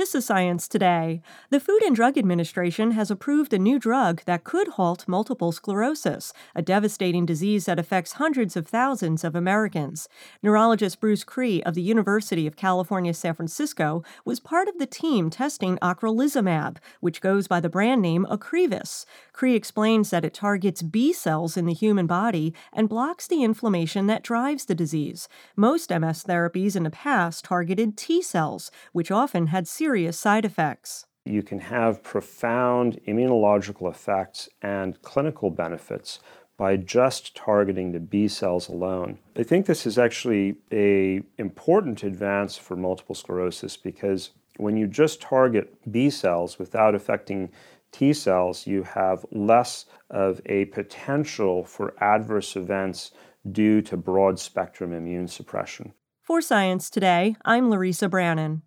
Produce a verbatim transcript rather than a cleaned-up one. This is Science Today. The Food and Drug Administration has approved a new drug that could halt multiple sclerosis, a devastating disease that affects hundreds of thousands of Americans. Neurologist Bruce Cree of the University of California, San Francisco, was part of the team testing ocrelizumab, which goes by the brand name Ocrevus. Cree explains that it targets B cells in the human body and blocks the inflammation that drives the disease. Most M S therapies in the past targeted T cells, which often had serious Serious side effects. You can have profound immunological effects and clinical benefits by just targeting the B cells alone. I think this is actually an important advance for multiple sclerosis, because when you just target B cells without affecting T cells, you have less of a potential for adverse events due to broad spectrum immune suppression. For Science Today, I'm Larissa Brannan.